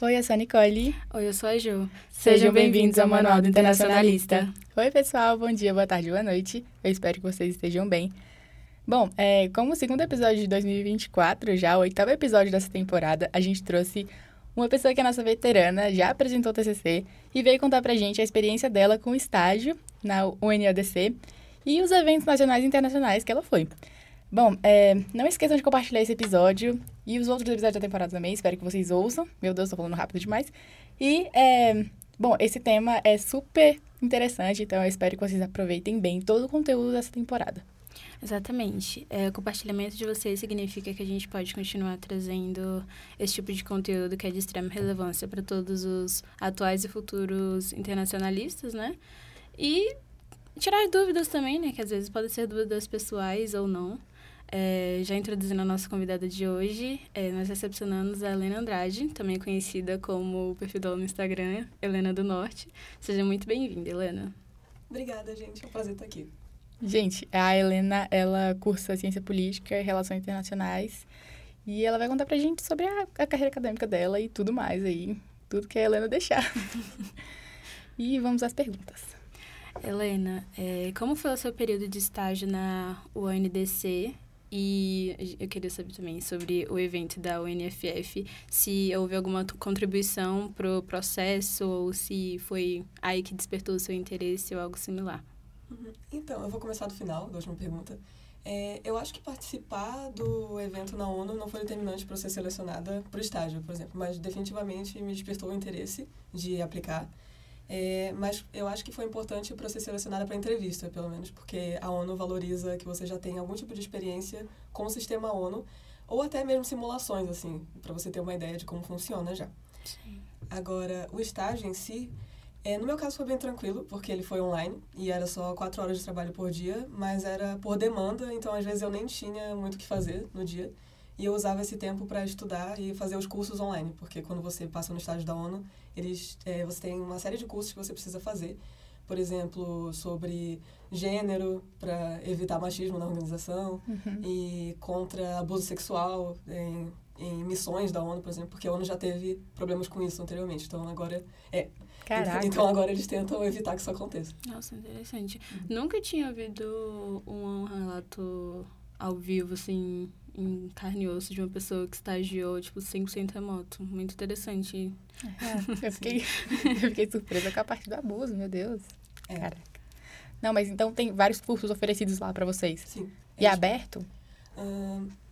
Oi, eu sou a Nicole. Oi, eu sou a Ju. Sejam bem-vindos ao Manual do Internacionalista. Oi, pessoal. Bom dia, boa tarde, boa noite. Eu espero que vocês estejam bem. Bom, como o segundo episódio de 2024, já o oitavo episódio dessa temporada, a gente trouxe uma pessoa que é nossa veterana, já apresentou o TCC e veio contar pra gente a experiência dela com o estágio na UNFF e os eventos nacionais e internacionais que ela foi. Bom, não esqueçam de compartilhar esse episódio e os outros episódios da temporada também, espero que vocês ouçam. Meu Deus, tô falando rápido demais. E, bom, esse tema é super interessante, então eu espero que vocês aproveitem bem todo o conteúdo dessa temporada. Exatamente. O compartilhamento de vocês significa que a gente pode continuar trazendo esse tipo de conteúdo que é de extrema relevância para todos os atuais e futuros internacionalistas, né? E tirar dúvidas também, né? Que às vezes podem ser dúvidas pessoais ou não. Já introduzindo a nossa convidada de hoje, nós recepcionamos a Helena Andrade, também conhecida como o perfil dela no Instagram, Helena do Norte. Seja muito bem-vinda, Helena. Obrigada, gente. É um prazer estar aqui. Gente, a Helena, ela cursa Ciência Política e Relações Internacionais e ela vai contar pra gente sobre a carreira acadêmica dela e tudo mais aí, tudo que a Helena deixar. E vamos às perguntas. Helena, como foi o seu período de estágio na UNDC? E eu queria saber também sobre o evento da UNFF, se houve alguma contribuição pro processo ou se foi aí que despertou o seu interesse ou algo similar. Então, eu vou começar do final, da última pergunta. Eu acho que participar do evento na ONU não foi determinante para eu ser selecionada para o estágio, por exemplo, mas definitivamente me despertou o interesse de aplicar. Mas eu acho que foi importante para eu ser selecionada para a entrevista, pelo menos, porque a ONU valoriza que você já tem algum tipo de experiência com o sistema ONU, ou até mesmo simulações, assim, para você ter uma ideia de como funciona já. Sim. Agora, o estágio em si, no meu caso foi bem tranquilo, porque ele foi online e era só 4 horas de trabalho por dia, mas era por demanda, então às vezes eu nem tinha muito o que fazer no dia. E eu usava esse tempo para estudar e fazer os cursos online, porque quando você passa no estágio da ONU, você tem uma série de cursos que você precisa fazer. Por exemplo, sobre gênero, para evitar machismo na organização, e contra abuso sexual em missões da ONU, por exemplo, porque a ONU já teve problemas com isso anteriormente, então agora Caraca. Então agora eles tentam evitar que isso aconteça. Nossa, interessante. Nunca tinha ouvido um relato ao vivo, assim, em carne e osso de uma pessoa que estagiou, tipo, 100% remoto. Muito interessante. Eu fiquei surpresa com a parte do abuso, meu Deus. Caraca. Não, mas então tem vários cursos oferecidos lá pra vocês? Sim. E é aberto?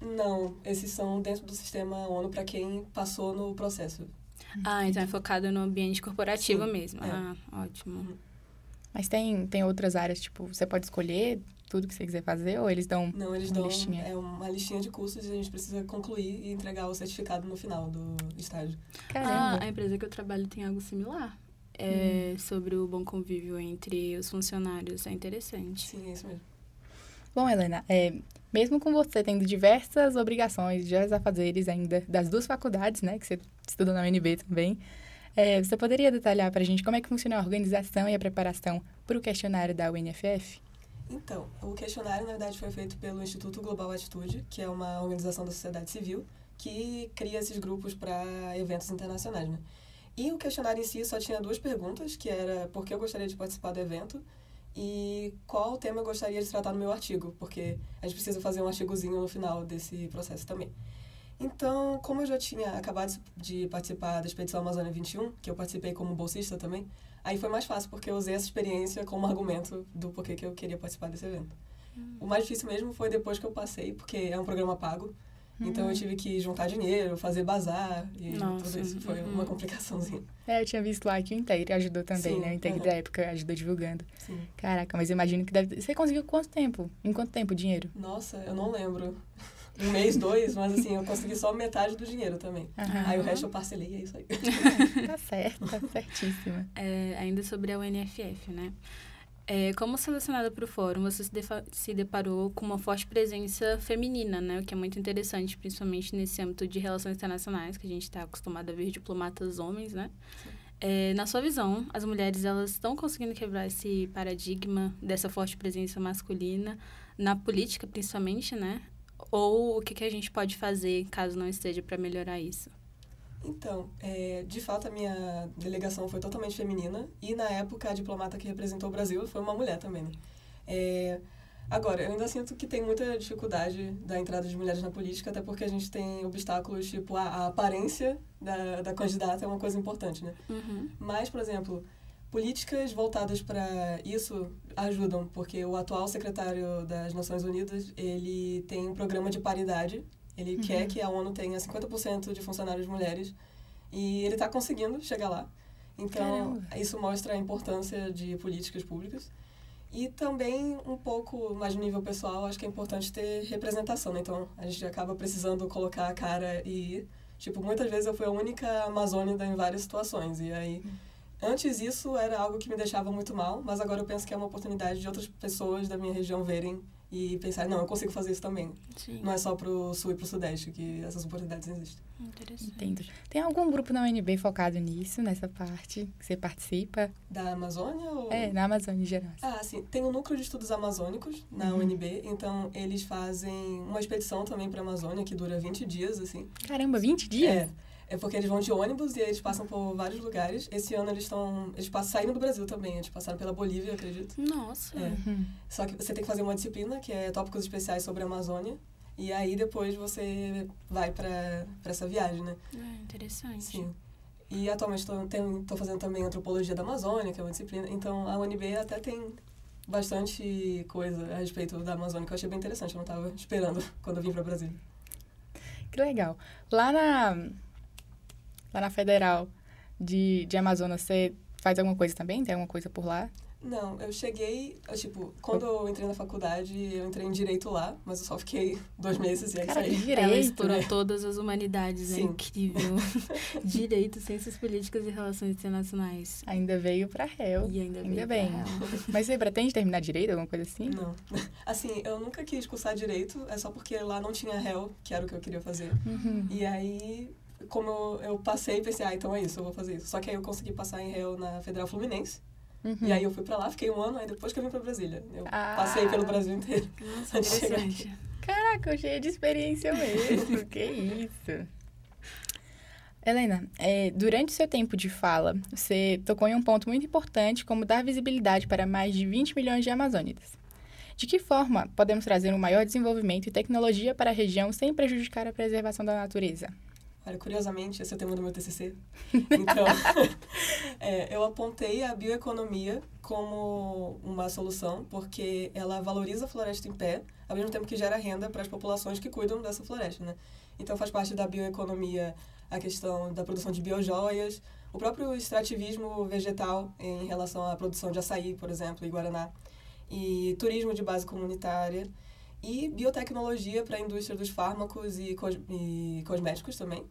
Não, esses são dentro do sistema ONU para quem passou no processo. Ah, então é focado no ambiente corporativo. Sim, mesmo. Ah, ótimo. Mas tem outras áreas, tipo, você pode escolher tudo que você quiser fazer ou eles dão uma listinha? Não, eles dão uma listinha de cursos e a gente precisa concluir e entregar o certificado no final do estágio. Caramba! Ah, a empresa que eu trabalho tem algo similar. Sobre o bom convívio entre os funcionários. É interessante. Sim, é isso mesmo. Bom, Helena, mesmo com você tendo diversas obrigações, diversos afazeres ainda das duas faculdades, né, que você estuda na UNB também, você poderia detalhar para a gente como é que funciona a organização e a preparação para o questionário da UNFF? Então, o questionário, na verdade, foi feito pelo Instituto Global Atitude, que é uma organização da sociedade civil que cria esses grupos para eventos internacionais, né? E o questionário em si só tinha 2 perguntas, que era por que eu gostaria de participar do evento e qual tema eu gostaria de tratar no meu artigo, porque a gente precisa fazer um artigozinho no final desse processo também. Então, como eu já tinha acabado de participar da Expedição Amazônia 21, que eu participei como bolsista também, aí foi mais fácil, porque eu usei essa experiência como argumento do porquê que eu queria participar desse evento. O mais difícil mesmo foi depois que eu passei, porque é um programa pago, então eu tive que juntar dinheiro, fazer bazar, e tudo isso foi uma complicaçãozinha. Eu tinha visto lá que o Integro ajudou também, né? O Integro da época ajudou divulgando. Sim. Caraca, mas eu imagino que deve... Você conseguiu quanto tempo? Em quanto tempo o dinheiro? Nossa, eu não lembro. 1 mês, 2, mas assim, eu consegui só metade do dinheiro também. Aí o resto eu parcelei, é isso aí. Tá certo, tá certíssima. Ainda sobre a UNFF, né? Como selecionada para o fórum, você se deparou com uma forte presença feminina, né? O que é muito interessante, principalmente nesse âmbito de relações internacionais, que a gente está acostumado a ver diplomatas homens, né? Na sua visão, as mulheres, elas estão conseguindo quebrar esse paradigma dessa forte presença masculina na política, principalmente, né? Ou o que a gente pode fazer caso não esteja para melhorar isso? Então, de fato, a minha delegação foi totalmente feminina e, na época, a diplomata que representou o Brasil foi uma mulher também, né? Agora, eu ainda sinto que tem muita dificuldade da entrada de mulheres na política, até porque a gente tem obstáculos, tipo, a aparência da candidata é uma coisa importante, né? Uhum. Mas, por exemplo, políticas voltadas para isso ajudam, porque o atual secretário das Nações Unidas, ele tem um programa de paridade, ele uhum. quer que a ONU tenha 50% de funcionários mulheres, e ele está conseguindo chegar lá. Então, caramba, isso mostra a importância de políticas públicas. E também, um pouco mais no nível pessoal, acho que é importante ter representação, né? Então, a gente acaba precisando colocar a cara e, tipo, muitas vezes eu fui a única amazônida em várias situações. E aí, antes isso era algo que me deixava muito mal, mas agora eu penso que é uma oportunidade de outras pessoas da minha região verem e pensar, não, eu consigo fazer isso também. Sim. Não é só pro Sul e pro Sudeste que essas oportunidades existem. Interessante. Entendo. Tem algum grupo na UNB focado nisso, nessa parte, que você participa? Da Amazônia? Ou... na Amazônia em geral. Ah, sim. Tem o Núcleo de Estudos Amazônicos na UNB, então eles fazem uma expedição também pra Amazônia que dura 20 dias, assim. Caramba, 20 dias? É porque eles vão de ônibus e aí eles passam por vários lugares. Esse ano eles saíram do Brasil também, eles passaram pela Bolívia, eu acredito. Nossa! Só que você tem que fazer uma disciplina, que é tópicos especiais sobre a Amazônia. E aí depois você vai pra essa viagem, né? Interessante. Sim. E atualmente tô fazendo também Antropologia da Amazônia, que é uma disciplina. Então a UNB até tem bastante coisa a respeito da Amazônia, que eu achei bem interessante. Eu não tava esperando quando eu vim pra Brasília. Que legal. Lá na Federal de Amazonas, você faz alguma coisa também? Tem alguma coisa por lá? Não, eu cheguei... quando eu entrei na faculdade, eu entrei em Direito lá, mas eu só fiquei 2 meses e aí saí. Direito? Ela explorou todas as humanidades, sim. É incrível. Direito, Ciências Políticas e Relações Internacionais. Ainda veio pra réu. E ainda bem. Mas você pretende terminar Direito, alguma coisa assim? Não. Assim, eu nunca quis cursar Direito, é só porque lá não tinha réu, que era o que eu queria fazer. Uhum. E aí... como eu passei e pensei, então é isso, eu vou fazer isso. Só que aí eu consegui passar em réu na Federal Fluminense. Uhum. E aí eu fui pra lá, fiquei 1 ano, aí depois que eu vim pra Brasília. Eu passei pelo Brasil inteiro. Nossa, interessante. Caraca, eu cheia de experiência mesmo. Que isso. Helena, durante o seu tempo de fala, você tocou em um ponto muito importante, como dar visibilidade para mais de 20 milhões de amazônidas. De que forma podemos trazer um maior desenvolvimento e tecnologia para a região sem prejudicar a preservação da natureza? Olha, curiosamente, esse é o tema do meu TCC. Então, eu apontei a bioeconomia como uma solução, porque ela valoriza a floresta em pé, ao mesmo tempo que gera renda para as populações que cuidam dessa floresta, né? Então, faz parte da bioeconomia a questão da produção de biojoias, o próprio extrativismo vegetal em relação à produção de açaí, por exemplo, e guaraná, e turismo de base comunitária, e biotecnologia para a indústria dos fármacos e cosméticos também.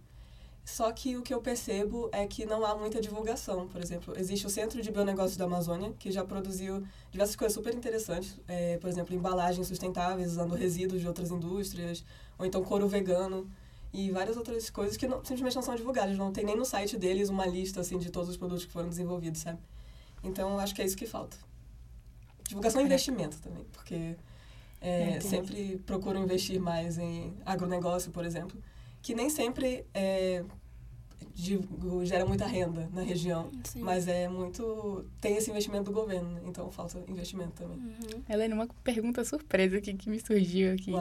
Só que o que eu percebo é que não há muita divulgação. Por exemplo, existe o Centro de Bionegócios da Amazônia, que já produziu diversas coisas super interessantes, por exemplo, embalagens sustentáveis usando resíduos de outras indústrias, ou então couro vegano, e várias outras coisas que simplesmente não são divulgadas. Não tem nem no site deles uma lista assim, de todos os produtos que foram desenvolvidos, sabe? Então, acho que é isso que falta. Divulgação e investimento também, porque... sempre procuram investir mais em agronegócio, por exemplo, que nem sempre gera muita renda na região, sim, mas tem esse investimento do governo, então falta investimento também. Uhum. Helena, uma pergunta surpresa que me surgiu aqui.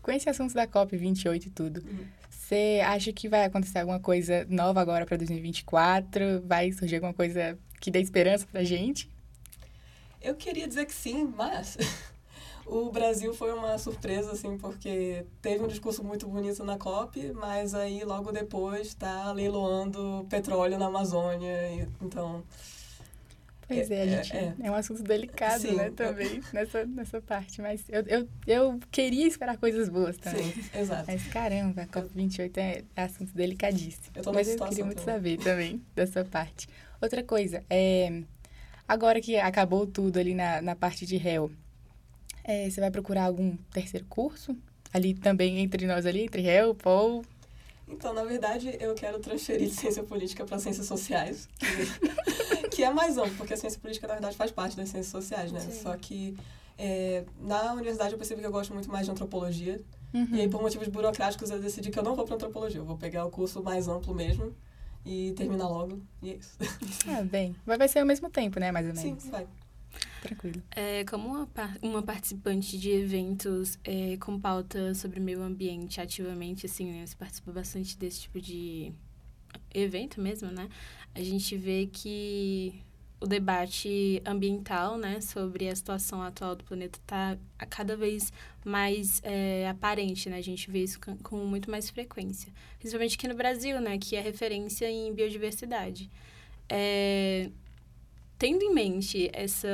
Com esse assunto da COP28 e tudo, você acha que vai acontecer alguma coisa nova agora para 2024? Vai surgir alguma coisa que dê esperança para a gente? Eu queria dizer que sim, mas... O Brasil foi uma surpresa, assim, porque teve um discurso muito bonito na COP, mas aí logo depois tá leiloando petróleo na Amazônia, então... Pois é, gente, é um assunto delicado, sim, né, também, nessa parte, mas eu queria esperar coisas boas também. Sim, exato. Mas caramba, a COP28 é assunto delicadíssimo. Eu tô nessa situação, mas eu queria muito saber também dessa parte. Outra coisa, agora que acabou tudo ali na parte de réu, você vai procurar algum terceiro curso? Ali também, entre nós ali, entre réu, Paul? Então, na verdade, eu quero transferir de ciência política para ciências sociais, que é mais amplo, porque a ciência política, na verdade, faz parte das ciências sociais, né? Sim. Só que na universidade eu percebi que eu gosto muito mais de antropologia, Uhum. E aí, por motivos burocráticos, eu decidi que eu não vou para antropologia. Eu vou pegar o curso mais amplo mesmo e terminar logo. E é isso. Ah, bem. Vai ser ao mesmo tempo, né? Mais ou menos. Sim, vai. Tranquilo. É, como uma participante de eventos com pauta sobre meio ambiente ativamente, assim, né? Você participa bastante desse tipo de evento mesmo, né? A gente vê que o debate ambiental, né, sobre a situação atual do planeta está cada vez mais aparente, né? A gente vê isso com muito mais frequência. Principalmente aqui no Brasil, né, que é referência em biodiversidade. Tendo em mente essa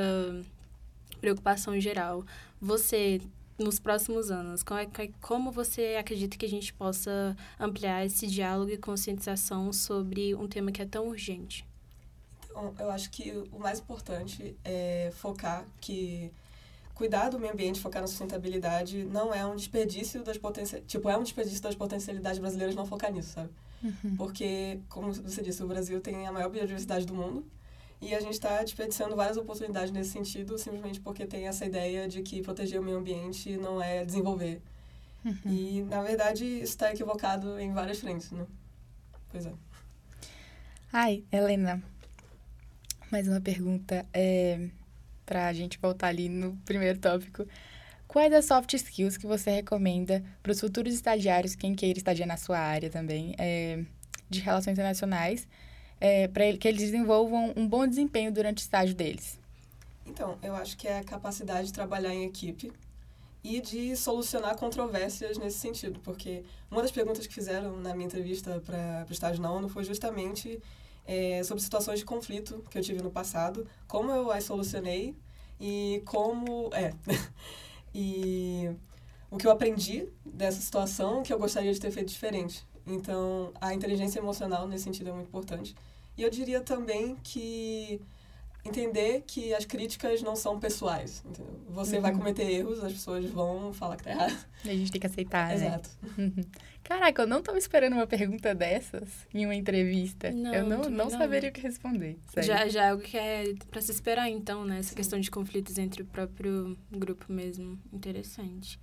preocupação geral, você, nos próximos anos, como você acredita que a gente possa ampliar esse diálogo e conscientização sobre um tema que é tão urgente? Então, eu acho que o mais importante é focar que cuidar do meio ambiente, focar na sustentabilidade, não é um desperdício das potencialidades... Tipo, é um desperdício das potencialidades brasileiras não focar nisso, sabe? Uhum. Porque, como você disse, o Brasil tem a maior biodiversidade do mundo. E a gente está desperdiçando várias oportunidades nesse sentido, simplesmente porque tem essa ideia de que proteger o meio ambiente não é desenvolver. Uhum. E, na verdade, isso está equivocado em várias frentes, né? Pois é. Ai, Helena, mais uma pergunta para a gente voltar ali no primeiro tópico. Quais as soft skills que você recomenda para os futuros estagiários, quem queira estagiar na sua área também, de relações internacionais, para que eles desenvolvam um bom desempenho durante o estágio deles? Então, eu acho que é a capacidade de trabalhar em equipe e de solucionar controvérsias nesse sentido, porque uma das perguntas que fizeram na minha entrevista para o estágio na ONU foi justamente sobre situações de conflito que eu tive no passado, como eu as solucionei e como... e o que eu aprendi dessa situação que eu gostaria de ter feito diferente. Então, a inteligência emocional nesse sentido é muito importante. E eu diria também que entender que as críticas não são pessoais. Entendeu? Você vai cometer erros, as pessoas vão falar que tá errado. A gente tem que aceitar, Exato. Né? Exato. Caraca, eu não tava esperando uma pergunta dessas em uma entrevista. Não, eu não saberia o que responder. Sério. Já é algo que é pra se esperar, então, né? Essa Sim. questão de conflitos entre o próprio grupo mesmo. Interessante.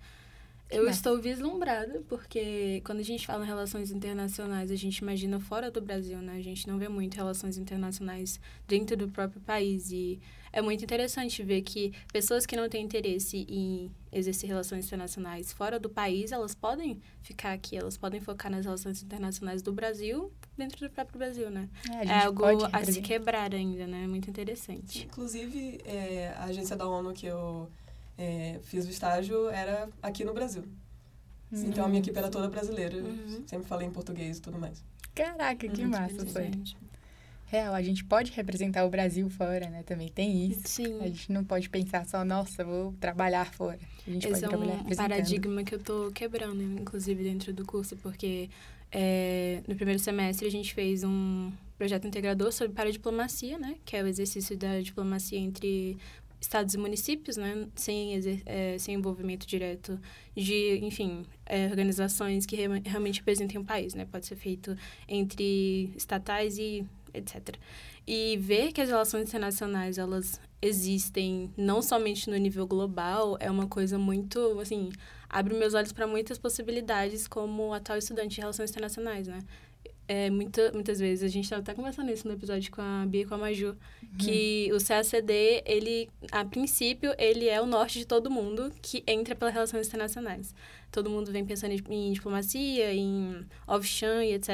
Eu estou vislumbrada, porque quando a gente fala em relações internacionais, a gente imagina fora do Brasil, né? A gente não vê muito relações internacionais dentro do próprio país. E é muito interessante ver que pessoas que não têm interesse em exercer relações internacionais fora do país, elas podem ficar aqui, elas podem focar nas relações internacionais do Brasil, dentro do próprio Brasil, né? É algo a se quebrar ainda, né? Muito interessante. Inclusive, a agência da ONU que eu... fiz o estágio, era aqui no Brasil. Uhum. Então, a minha equipe era toda brasileira. Uhum. Sempre falei em português e tudo mais. Caraca, que massa foi. Real, a gente pode representar o Brasil fora, né? Também tem isso. Sim. A gente não pode pensar só, nossa, vou trabalhar fora. A gente pode trabalhar representando. Esse é um paradigma que eu tô quebrando, inclusive, dentro do curso, porque no primeiro semestre a gente fez um projeto integrador sobre paradiplomacia, né? Que é o exercício da diplomacia entre... estados e municípios, né, sem envolvimento direto de, enfim, organizações que realmente representem o país, né, pode ser feito entre estatais e etc. E ver que as relações internacionais, elas existem não somente no nível global, é uma coisa muito, assim, abre meus olhos para muitas possibilidades como atual estudante de relações internacionais, né. Muitas vezes, a gente estava até conversando isso no episódio com a Bia e com a Maju, que o CACD, ele, a princípio, ele é o norte de todo mundo que entra pelas relações internacionais. Todo mundo vem pensando em diplomacia, em off-chan e etc.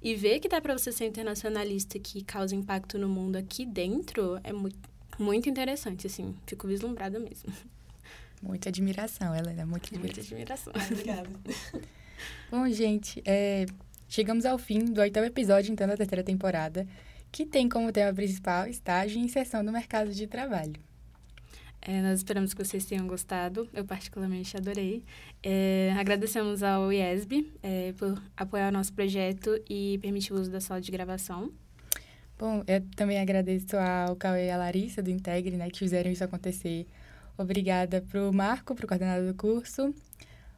E ver que dá para você ser internacionalista que causa impacto no mundo aqui dentro é muito, muito interessante, assim. Fico vislumbrada mesmo. Muita admiração, Helena, muita admiração. Obrigada. Bom, gente, chegamos ao fim do 8º episódio, então, da 3ª temporada, que tem como tema principal estágio e inserção no mercado de trabalho. Nós esperamos que vocês tenham gostado, eu particularmente adorei. Agradecemos ao IESB por apoiar o nosso projeto e permitir o uso da sala de gravação. Bom, eu também agradeço ao Cauê e à Larissa do Integro, né, que fizeram isso acontecer. Obrigada para o Marco, para o coordenador do curso.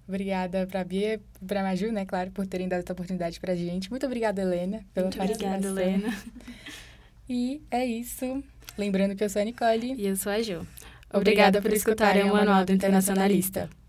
Obrigada para a Bia, para a Maju, né, claro, por terem dado essa oportunidade para a gente. Muito obrigada, Helena, pela participação. Muito obrigada, Helena. E é isso. Lembrando que eu sou a Nicole. E eu sou a Ju. Obrigada por escutarem o Manual do Internacionalista.